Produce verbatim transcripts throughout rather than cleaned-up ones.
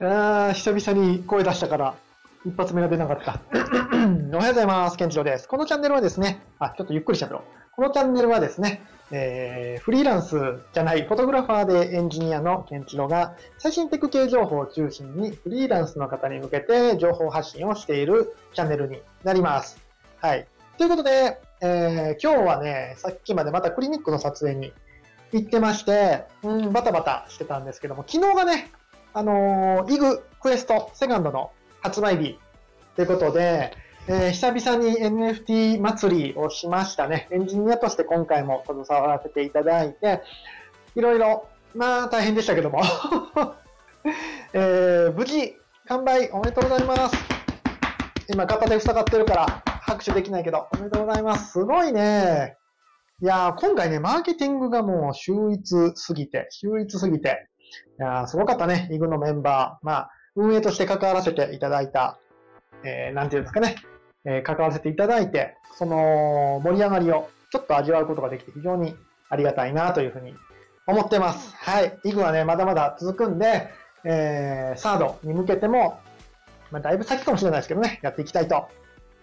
あー、久々に声出したから一発目が出なかった。おはようございます。健次郎です。このチャンネルはですね、あ、ちょっとゆっくりしゃべろう。このチャンネルはですね、えー、フリーランスじゃないフォトグラファーでエンジニアの健次郎が最新テク系情報を中心にフリーランスの方に向けて情報発信をしているチャンネルになります。はい。ということで、えー、今日はね、さっきまでまたクリニックの撮影に行ってまして、うん、バタバタしてたんですけども、昨日がね、あのー、イグクエストセカンドの発売日ということで、えー、久々に エヌエフティー 祭りをしましたね。エンジニアとして今回も携わらせていただいて、いろいろ、まあ大変でしたけども、えー、無事、完売おめでとうございます。今片手塞がってるから拍手できないけど、おめでとうございます。すごいね。いやー、今回ね、マーケティングがもう秀逸すぎて、秀逸すぎて、いやー、すごかったね、イグのメンバー。まあ、運営として関わらせていただいた、えー、なんていうんですかね、えー、関わらせていただいて、その盛り上がりをちょっと味わうことができて非常にありがたいなというふうに思ってます。はい。イグはね、まだまだ続くんで、えー、サードに向けても、まあ、だいぶ先かもしれないですけどね、やっていきたいと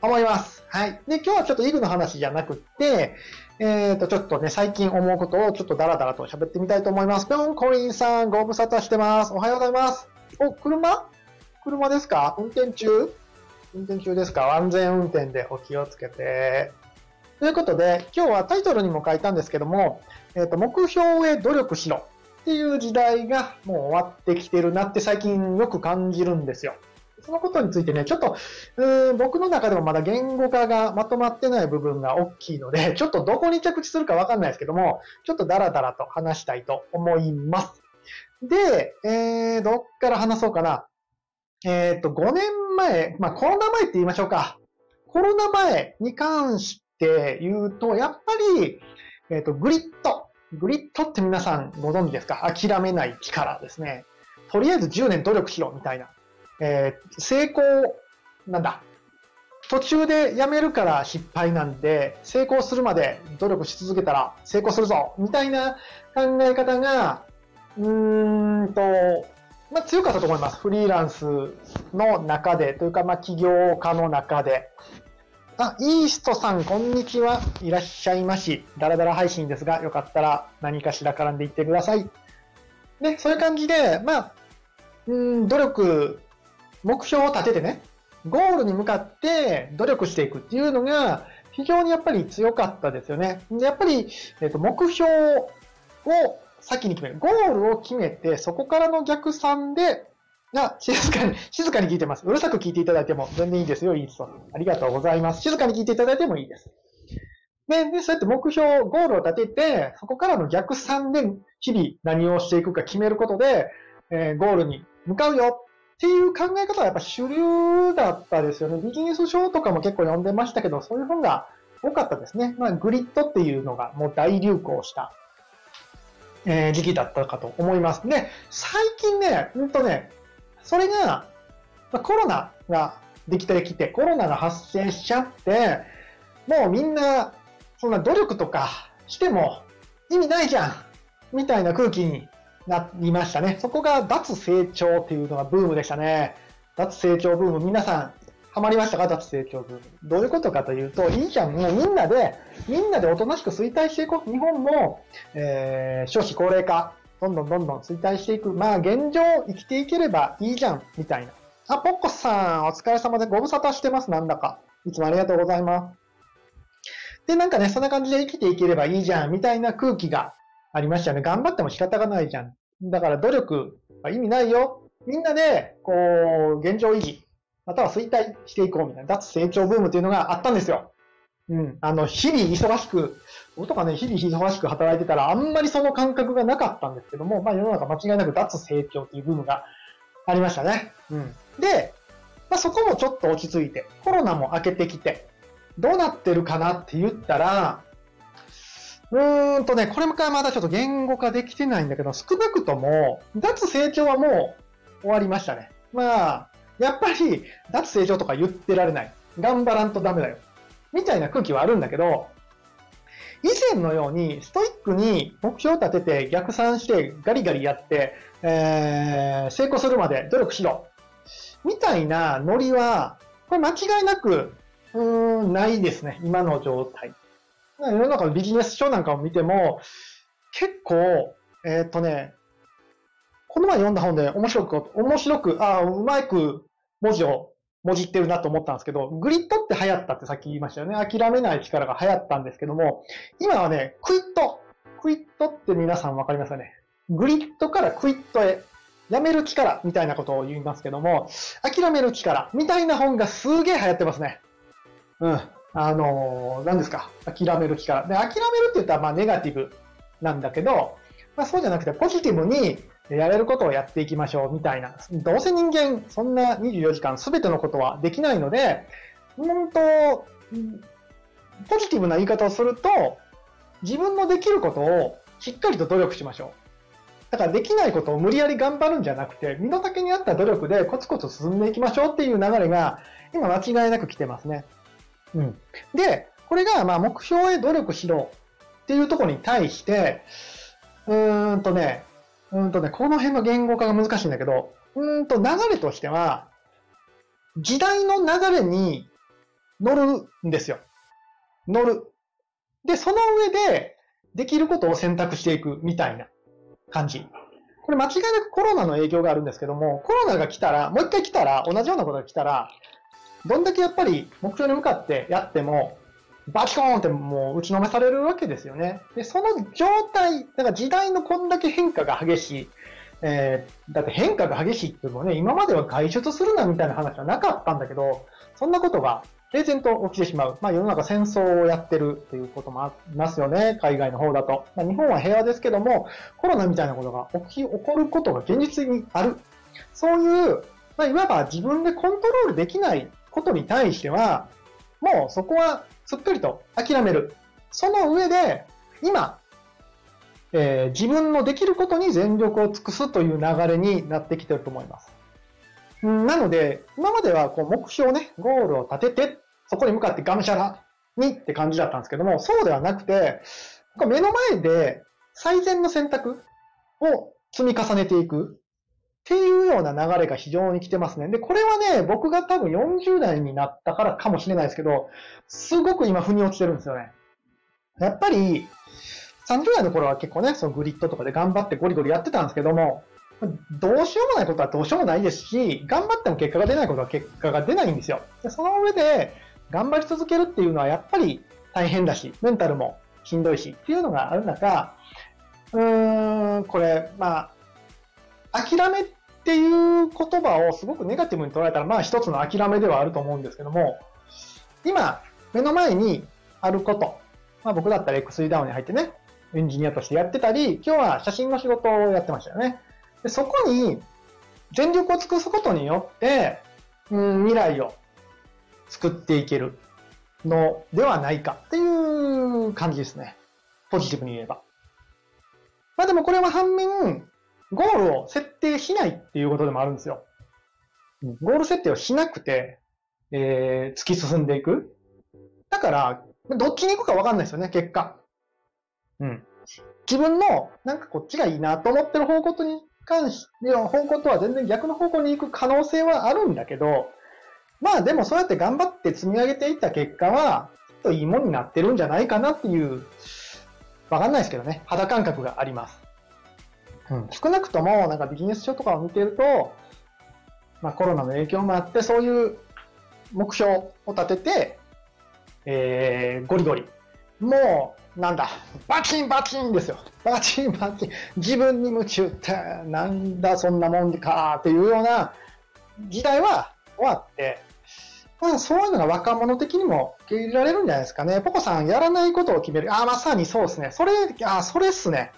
思います。はい。で、今日はちょっとイグの話じゃなくて、えっと、ちょっとね、最近思うことをちょっとダラダラと喋ってみたいと思います。ぴょん、コリンさん、ご無沙汰してます。おはようございます。お、車?車ですか?運転中?運転中ですか?安全運転でお気をつけて。ということで、今日はタイトルにも書いたんですけども、えっと、目標へ努力しろっていう時代がもう終わってきてるなって最近よく感じるんですよ。そのことについてね、ちょっとうーん僕の中でもまだ言語化がまとまってない部分が大きいので、ちょっとどこに着地するかわかんないですけども、ちょっとダラダラと話したいと思います。で、えー、どっから話そうかな。えっと、ごねんまえ、まあコロナ前って言いましょうか。コロナ前に関して言うと、やっぱり、えっと、グリッド。グリッドって皆さんご存知ですか?諦めない力ですね。とりあえずじゅうねん努力しろみたいな。えー、成功、なんだ。途中でやめるから失敗なんで、成功するまで努力し続けたら成功するぞみたいな考え方が、うーんと、まあ、強かったと思います。フリーランスの中で、というか、まあ、起業家の中で。あ、イーストさん、こんにちは。いらっしゃいまし。ダラダラ配信ですが、よかったら何かしら絡んでいってください。ね、そういう感じで、まあ、うーん、努力、目標を立ててね、ゴールに向かって努力していくっていうのが非常にやっぱり強かったですよね。で、やっぱり、えっと、目標を先に決める。ゴールを決めて、そこからの逆算で、あ、静かに、静かに聞いてます。うるさく聞いていただいても全然いいですよ、イースト。ありがとうございます。静かに聞いていただいてもいいです。で、でそうやって目標、ゴールを立てて、そこからの逆算で日々何をしていくか決めることで、えー、ゴールに向かうよ。っていう考え方はやっぱ主流だったですよね。ビジネス書とかも結構読んでましたけど、そういう本が多かったですね。まあ、グリッドっていうのがもう大流行した、えー、時期だったかと思います。で、最近ね、うんとね、それが、まあ、コロナができてきて、コロナが発生しちゃって、もうみんな、そんな努力とかしても意味ないじゃんみたいな空気になりましたね。そこが脱成長っていうのがブームでしたね。脱成長ブーム。皆さん、ハマりましたか?脱成長ブーム。どういうことかというと、いいじゃん。もうみんなで、みんなでおとなしく衰退していこう。日本も、えー、少子高齢化、どんどんどんどん衰退していく。まあ、現状生きていければいいじゃん、みたいな。あ、ポッコさん、お疲れ様でご無沙汰してます。なんだか。いつもありがとうございます。で、なんかね、そんな感じで生きていければいいじゃん、みたいな空気がありましたよね。頑張っても仕方がないじゃん。だから努力は意味ないよ。みんなで、こう、現状維持、または衰退していこうみたいな、脱成長ブームっていうのがあったんですよ。うん。あの、日々忙しく、僕とかね、日々忙しく働いてたら、あんまりその感覚がなかったんですけども、まあ世の中間違いなく脱成長っていうブームがありましたね。うん。で、まあそこもちょっと落ち着いて、コロナも明けてきて、どうなってるかなって言ったら、うーんとね、これもまだちょっと言語化できてないんだけど、少なくとも、脱成長はもう終わりましたね。まあ、やっぱり、脱成長とか言ってられない。頑張らんとダメだよ。みたいな空気はあるんだけど、以前のようにストイックに目標を立てて逆算してガリガリやって、えー、成功するまで努力しろみたいなノリはこれ間違いなくうーんないですね、今の状態。世の中のビジネス書なんかを見ても結構、えーっとね、この前読んだ本で面白く、面白く、ああ、うまく文字をもじってるなと思ったんですけど、グリッドって流行ったってさっき言いましたよね。諦めない力が流行ったんですけども、今はね、クイット。クイットって皆さんわかりますよね。グリッドからクイットへ。やめる力みたいなことを言いますけども、諦める力みたいな本がすげえ流行ってますね。うん。あのー、何ですか。諦める力。で、諦めるって言ったらまあネガティブなんだけど、まあそうじゃなくてポジティブにやれることをやっていきましょうみたいな。どうせ人間、そんなにじゅうよじかん全てのことはできないので、本当、ポジティブな言い方をすると、自分のできることをしっかりと努力しましょう。だからできないことを無理やり頑張るんじゃなくて、身の丈に合った努力でコツコツ進んでいきましょうっていう流れが、今間違いなく来てますね。うん。で、これが、まあ、目標へ努力しろっていうところに対して、うーんとね、うーんとね、この辺の言語化が難しいんだけど、うーんと流れとしては、時代の流れに乗るんですよ。乗る。で、その上で、できることを選択していくみたいな感じ。これ間違いなくコロナの影響があるんですけども、コロナが来たら、もう一回来たら、同じようなことが来たら、どんだけやっぱり目標に向かってやっても、バキコーンってもう打ちのめされるわけですよね。で、その状態、だから時代のこんだけ変化が激しい。えー、だって変化が激しいっていうのはね、今までは外出するなみたいな話はなかったんだけど、そんなことが平然と起きてしまう。まあ世の中戦争をやってるっていうこともありますよね。海外の方だと。まあ、日本は平和ですけども、コロナみたいなことが起き、起こることが現実にある。そういう、まあ、いわば自分でコントロールできないことに対しては、もうそこはすっかりと諦める。その上で、今、えー、自分のできることに全力を尽くすという流れになってきてると思います。なので、今まではこう目標をね、ゴールを立てて、そこに向かってがむしゃらにって感じだったんですけども、そうではなくて、目の前で最善の選択を積み重ねていくっていうような流れが非常に来てますね。で、これはね、僕が多分よんじゅうだいになったからかもしれないですけど、すごく今腑に落ちてるんですよね。やっぱり、さんじゅうだいの頃は結構ね、そのグリッドとかで頑張ってゴリゴリやってたんですけども、どうしようもないことはどうしようもないですし、頑張っても結果が出ないことは結果が出ないんですよ。で、その上で、頑張り続けるっていうのはやっぱり大変だし、メンタルもしんどいしっていうのがある中、うーん、これ、まあ、諦めっていう言葉をすごくネガティブに捉えたら、まあ一つの諦めではあると思うんですけども、今、目の前にあること、まあ僕だったら エックススリー ダウンに入ってね、エンジニアとしてやってたり、今日は写真の仕事をやってましたよね。で、そこに全力を尽くすことによって、うん、未来を作っていけるのではないかっていう感じですね。ポジティブに言えば。まあでもこれは反面、ゴールを設定しないっていうことでもあるんですよ。ゴール設定をしなくて、えー、突き進んでいく。だから、どっちに行くかわかんないですよね、結果。うん。自分の、なんかこっちがいいなと思ってる方向に、関しての方向とは全然逆の方向に行く可能性はあるんだけど、まあでもそうやって頑張って積み上げていった結果は、きっといいもんになってるんじゃないかなっていう、わかんないですけどね、肌感覚があります。うん、少なくともなんかビジネス書とかを見てると、まあコロナの影響もあって、そういう目標を立てて、えー、ゴリゴリ。もう、なんだ、バチンバチンですよ。バチンバチン。自分に夢中って、なんだそんなもんかっていうような時代は終わって、まあ、そういうのが若者的にも受け入れられるんじゃないですかね。ポコさん、やらないことを決める。ああ、まさにそうですね。それ、ああ、それっすね。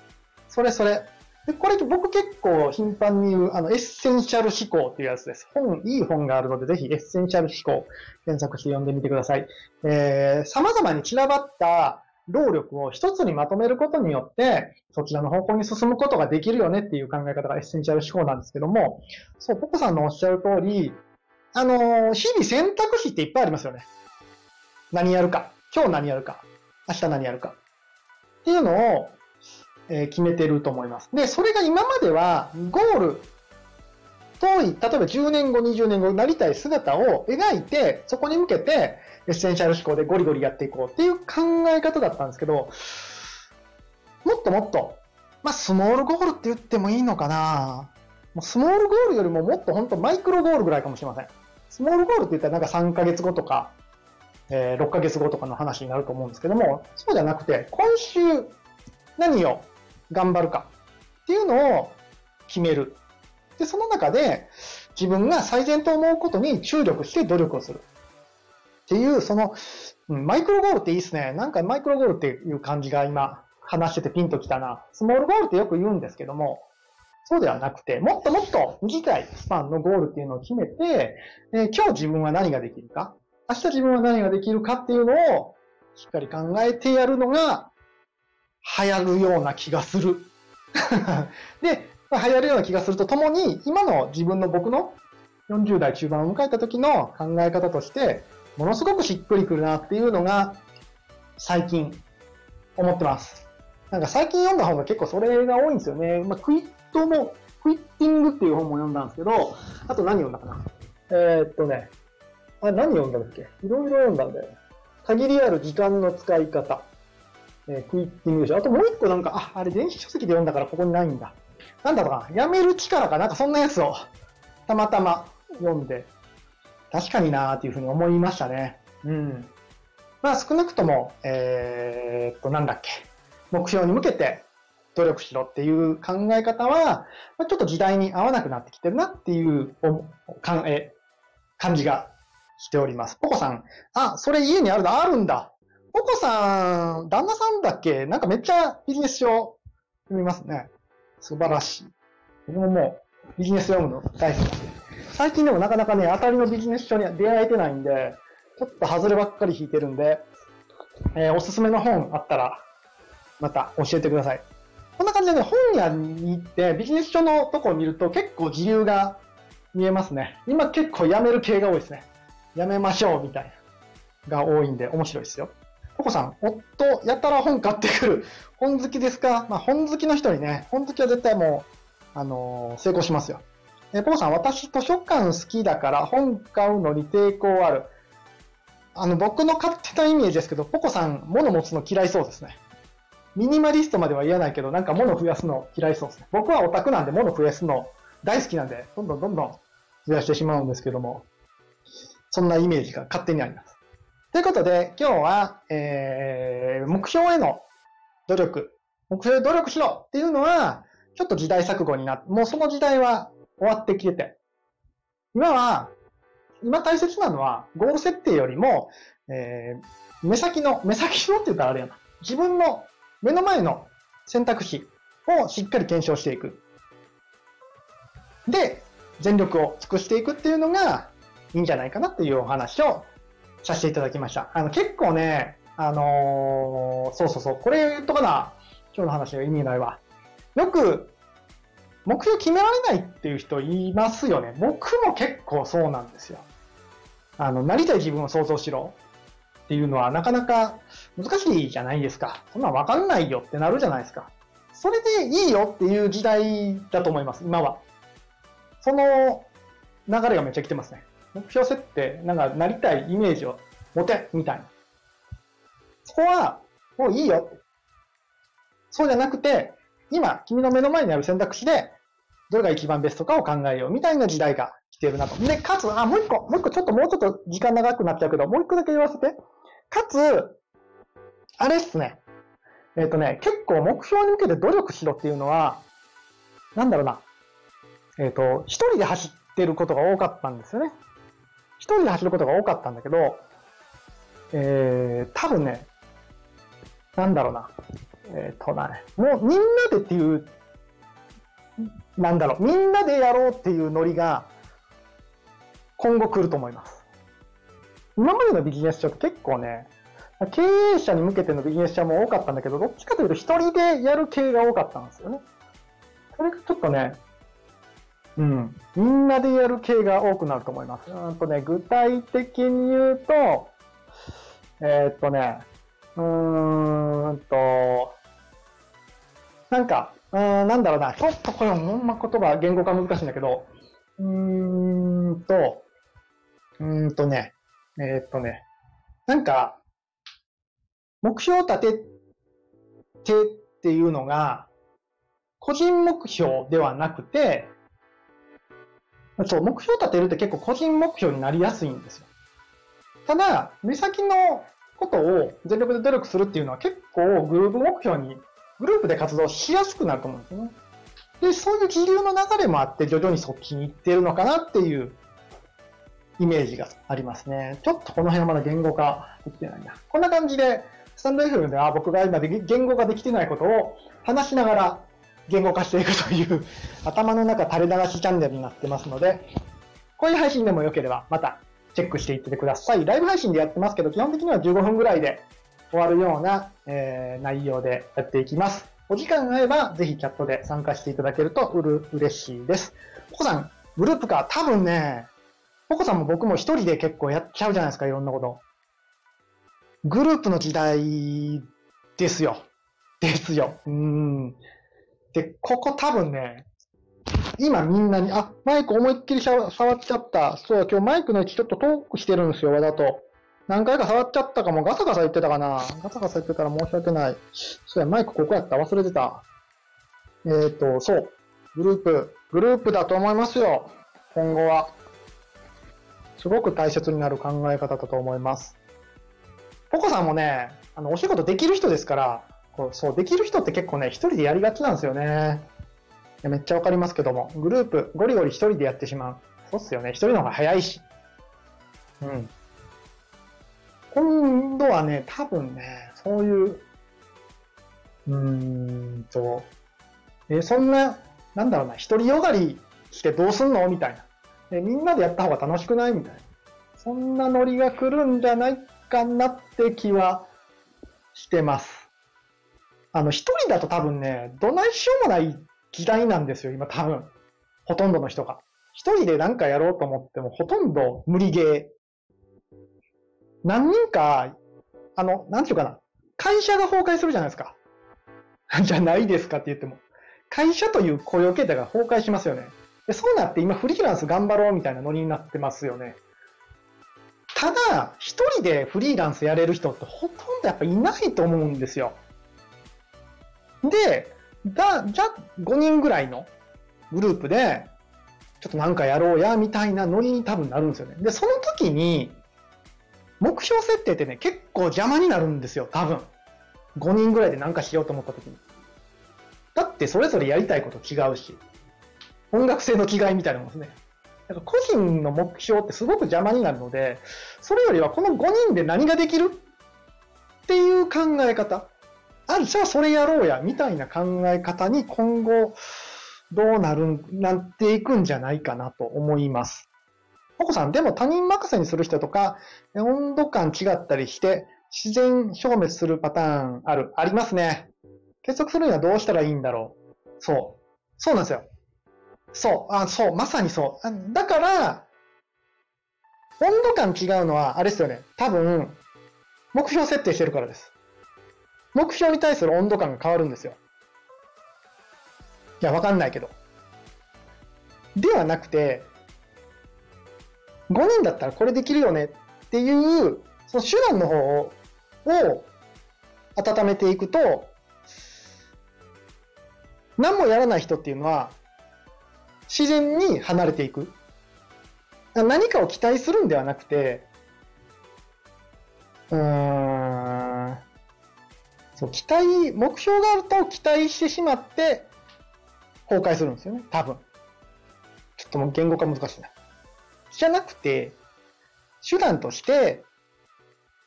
それそれ。で、これ僕結構頻繁に言う、あの、エッセンシャル思考っていうやつです。本、いい本があるので、ぜひエッセンシャル思考、検索して読んでみてください。えー、様々に散らばった労力を一つにまとめることによって、そちらの方向に進むことができるよねっていう考え方がエッセンシャル思考なんですけども、そう、ポコさんのおっしゃる通り、あのー、日々選択肢っていっぱいありますよね。何やるか。今日何やるか。明日何やるか。っていうのを、えー、決めてると思います。で、それが今まではゴール、遠い、例えばじゅうねんご、にじゅうねんごなりたい姿を描いて、そこに向けてエッセンシャル思考でゴリゴリやっていこうっていう考え方だったんですけど、もっともっと、まあ、スモールゴールって言ってもいいのかな。もうスモールゴールよりももっと本当マイクロゴールぐらいかもしれません。スモールゴールって言ったらなんかさんかげつごとか、えー、ろっかげつごとかの話になると思うんですけども、そうじゃなくて、今週何を頑張るかっていうのを決める。で、その中で自分が最善と思うことに注力して努力をする。っていう、その、マイクロゴールっていいですね。なんかマイクロゴールっていう感じが今話しててピンときたな。スモールゴールってよく言うんですけども、そうではなくて、もっともっと短いスパンのゴールっていうのを決めて、えー、今日自分は何ができるか、明日自分は何ができるかっていうのをしっかり考えてやるのが流行るような気がする。で、流行るような気がするとともに、今の自分の僕のよんじゅう代中盤を迎えた時の考え方として、ものすごくしっくりくるなっていうのが最近思ってます。なんか最近読んだ本が結構それが多いんですよね。まあ、クイットも、クイッティングっていう本も読んだんですけど、あと何読んだかな。えー、っとね、あれ何読んだんだっけ？いろいろ読んだんだよね。限りある時間の使い方。えー、クイッティングでしょ。あともう一個なんか、あ、あれ電子書籍で読んだからここにないんだ。なんだろうな、やめる力かなんかそんなやつをたまたま読んで、確かになーっていうふうに思いましたね。うん。まあ少なくとも、えー、っと、なんだっけ、目標に向けて努力しろっていう考え方は、まあ、ちょっと時代に合わなくなってきてるなっていうかえ感じがしております。ポコさん、あ、それ家にあるのあるんだ。ポコさん、旦那さんだっけ？なんかめっちゃビジネス書読みますね。素晴らしい。僕ももうビジネス読むの大好きなんで。最近でもなかなかね、当たりのビジネス書には出会えてないんで、ちょっと外ればっかり引いてるんで、えー、おすすめの本あったら、また教えてください。こんな感じでね、本屋に行ってビジネス書のとこを見ると結構時流が見えますね。今結構やめる系が多いですね。やめましょうみたいなが多いんで面白いですよ。ポコさん、夫やたら本買ってくる。本好きですか？まあ、本好きの人にね、本好きは絶対もう、あのー、成功しますよ。え、ポコさん、私図書館好きだから本買うのに抵抗ある。あの、僕の勝手なイメージですけど、ポコさん、物持つの嫌いそうですね。ミニマリストまでは言えないけど、なんか物増やすの嫌いそうですね。僕はオタクなんで物増やすの大好きなんで、どんどんどんどん増やしてしまうんですけども、そんなイメージが勝手にあります。ということで、今日は、えー、目標への努力、目標へ努力しろっていうのは、ちょっと時代錯誤になって、もうその時代は終わってきてて、今は、今大切なのは、ゴール設定よりも、えー、目先の、目先のって言ったらあれやな、自分の目の前の選択肢をしっかり検証していく。で、全力を尽くしていくっていうのがいいんじゃないかなっていうお話をさせていただきました。あの、結構ね、あのー、そうそうそう、これ言っとかな、今日の話は意味ないわ。よく、目標決められないっていう人いますよね。僕も結構そうなんですよ。あの、なりたい自分を想像しろっていうのはなかなか難しいじゃないですか。そんなんわかんないよってなるじゃないですか。それでいいよっていう時代だと思います、今は。その流れがめっちゃ来てますね。目標設定、なんか、なりたいイメージを持て、みたいな。そこは、もういいよ。そうじゃなくて、今、君の目の前にある選択肢で、どれが一番ベストかを考えよう、みたいな時代が来てるなと。で、かつ、あ、もう一個、もう一個、ちょっともうちょっと時間長くなっちゃうけど、もう一個だけ言わせて。かつ、あれっすね。えっとね、結構目標に向けて努力しろっていうのは、なんだろうな。えっと、一人で走ってることが多かったんですよね。一人で走ることが多かったんだけど、えー、多分ね、なんだろうな、えー、とな、もうみんなでっていう、なんだろう、みんなでやろうっていうノリが、今後来ると思います。今までのビジネス書って結構ね、経営者に向けてのビジネス書も多かったんだけど、どっちかというと一人でやる系が多かったんですよね。それがちょっとね、うん、みんなでやる系が多くなると思います。うんとね、具体的に言うと、えー、っとね、うーんと、なんか、うーん、なんだろうな、ちょっとこれほんま言葉、言語化難しいんだけど、うーんと、うーんとね、えー、っとね、なんか、目標を立ててっていうのが、個人目標ではなくて、そう、目標を立てるって結構個人目標になりやすいんですよ。ただ、目先のことを全力で努力するっていうのは結構グループ目標に、グループで活動しやすくなると思うんですね。で、そういう気流の流れもあって徐々にそっちに行ってるのかなっていうイメージがありますね。ちょっとこの辺はまだ言語化できてないな。こんな感じで、スタンド エフエム では僕が今で言語化できてないことを話しながら言語化していくという頭の中垂れ流しチャンネルになってますので、こういう配信でも良ければまたチェックしていってください。ライブ配信でやってますけど、基本的にはじゅうごふんぐらいで終わるような、えー、内容でやっていきます。お時間があれば、ぜひチャットで参加していただけるとうる嬉しいです。ポコさん、グループか。多分ね、ポコさんも僕も一人で結構やっちゃうじゃないですか、いろんなこと。グループの時代ですよ。ですよ。うーん。で、ここ多分ね、今みんなに、あ、マイク思いっきり触っちゃった。そう、今日マイクの位置ちょっと遠くしてるんですよ、わざと。何回か触っちゃったかも、ガサガサ言ってたかな。ガサガサ言ってたら申し訳ない。そうや、マイクここやった。忘れてた。えっと、そう。グループ。グループだと思いますよ。今後は。すごく大切になる考え方だと思います。ポコさんもね、あの、お仕事できる人ですから、こう、そう、できる人って結構ね、一人でやりがちなんですよね。めっちゃわかりますけども、グループ、ゴリゴリ一人でやってしまう。そうっすよね。一人の方が早いし。うん。今度はね、多分ね、そういう、うーんと、え、そんな、なんだろうな、一人よがりしてどうすんのみたいな。え、みんなでやった方が楽しくないみたいな。そんなノリが来るんじゃないかなって気はしてます。あの、一人だと多分ね、どないしようもない時代なんですよ、今多分。ほとんどの人が。一人でなんかやろうと思っても、ほとんど無理ゲー。何人か、あの、なんていうかな。会社が崩壊するじゃないですか。じゃないですかって言っても。会社という雇用形態が崩壊しますよね。で、そうなって今フリーランス頑張ろうみたいなノリになってますよね。ただ、一人でフリーランスやれる人ってほとんどやっぱいないと思うんですよ。で、だ、じゃ、ごにんぐらいのグループで、ちょっとなんかやろうや、みたいなノリに多分なるんですよね。で、その時に、目標設定ってね、結構邪魔になるんですよ、多分。ごにんぐらいでなんかしようと思った時に。だって、それぞれやりたいこと違うし、音楽性の違いみたいなもんですね。だから個人の目標ってすごく邪魔になるので、それよりはこのごにんで何ができるっていう考え方。あるじゃあそれやろうやみたいな考え方に今後どうなるなっていくんじゃないかなと思います。ポコさんでも他人任せにする人とか温度感違ったりして自然消滅するパターンあるありますね。結束するにはどうしたらいいんだろう。そうそうなんですよ。そうあそうまさにそう。だから温度感違うのはあれですよね。多分目標設定してるからです。目標に対する温度感が変わるんですよ。いや、わかんないけど。ではなくて、ごにんだったらこれできるよねっていう、その手段の方を温めていくと、何もやらない人っていうのは、自然に離れていく。何かを期待するんではなくて、うーん、期待、目標があると期待してしまって崩壊するんですよね、多分。ちょっともう言語化難しいな。じゃなくて、手段として、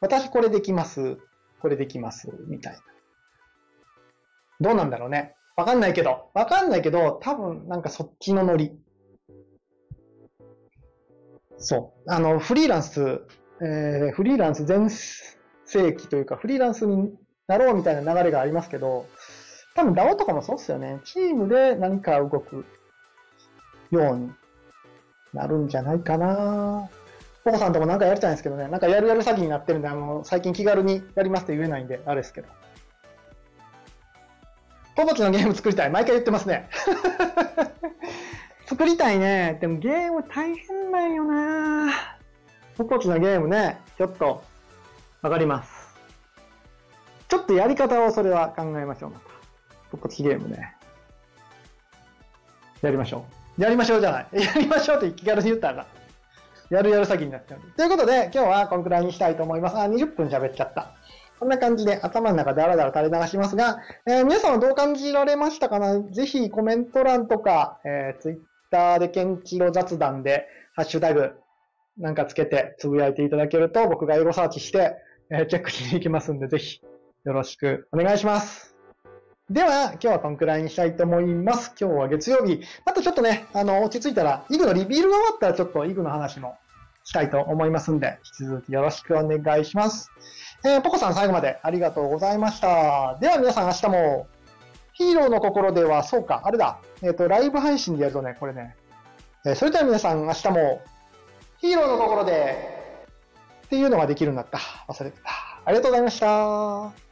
私これできます、これできます、みたいな。どうなんだろうね。わかんないけど、わかんないけど、多分なんかそっちのノリ。そう。あの、フリーランス、えー、フリーランス全盛期というか、フリーランスに、なろうみたいな流れがありますけど、多分 ダオ とかもそうっすよね。チームで何か動くようになるんじゃないかな。ポコさんともなんかやりたいんですけどね。なんかやるやる詐欺になってるんで、あの、最近気軽にやりますって言えないんで、あれですけど。ポポチのゲーム作りたい。毎回言ってますね。作りたいね。でもゲーム大変だよな。ポポチのゲームね、ちょっとわかります。ちょっとやり方をそれは考えましょう。またポポチゲームね。やりましょう。やりましょうじゃない。やりましょうって気軽に言ったら、やるやる詐欺になっちゃう。ということで、今日はこのくらいにしたいと思います。あ、にじゅっぷん喋っちゃった。こんな感じで頭の中だらだら垂れ流しますが、えー、皆さんはどう感じられましたかな？ぜひコメント欄とか、えー、ツイッターでケンチロ雑談で、ハッシュタグなんかつけてつぶやいていただけると、僕がエゴサーチして、えー、チェックしに行きますんで、ぜひよろしくお願いします。では、今日はこのくらいにしたいと思います。今日は月曜日。またちょっとね、あの、落ち着いたら、イグのリビールが終わったらちょっとイグの話もしたいと思いますんで、引き続きよろしくお願いします。えー、ポコさん最後までありがとうございました。では皆さん明日も、ヒーローの心では、そうか、あれだ。えっ、ー、と、ライブ配信でやるとね、これね。えー、それでは皆さん明日も、ヒーローの心で、っていうのができるようになった。忘れてた。ありがとうございました。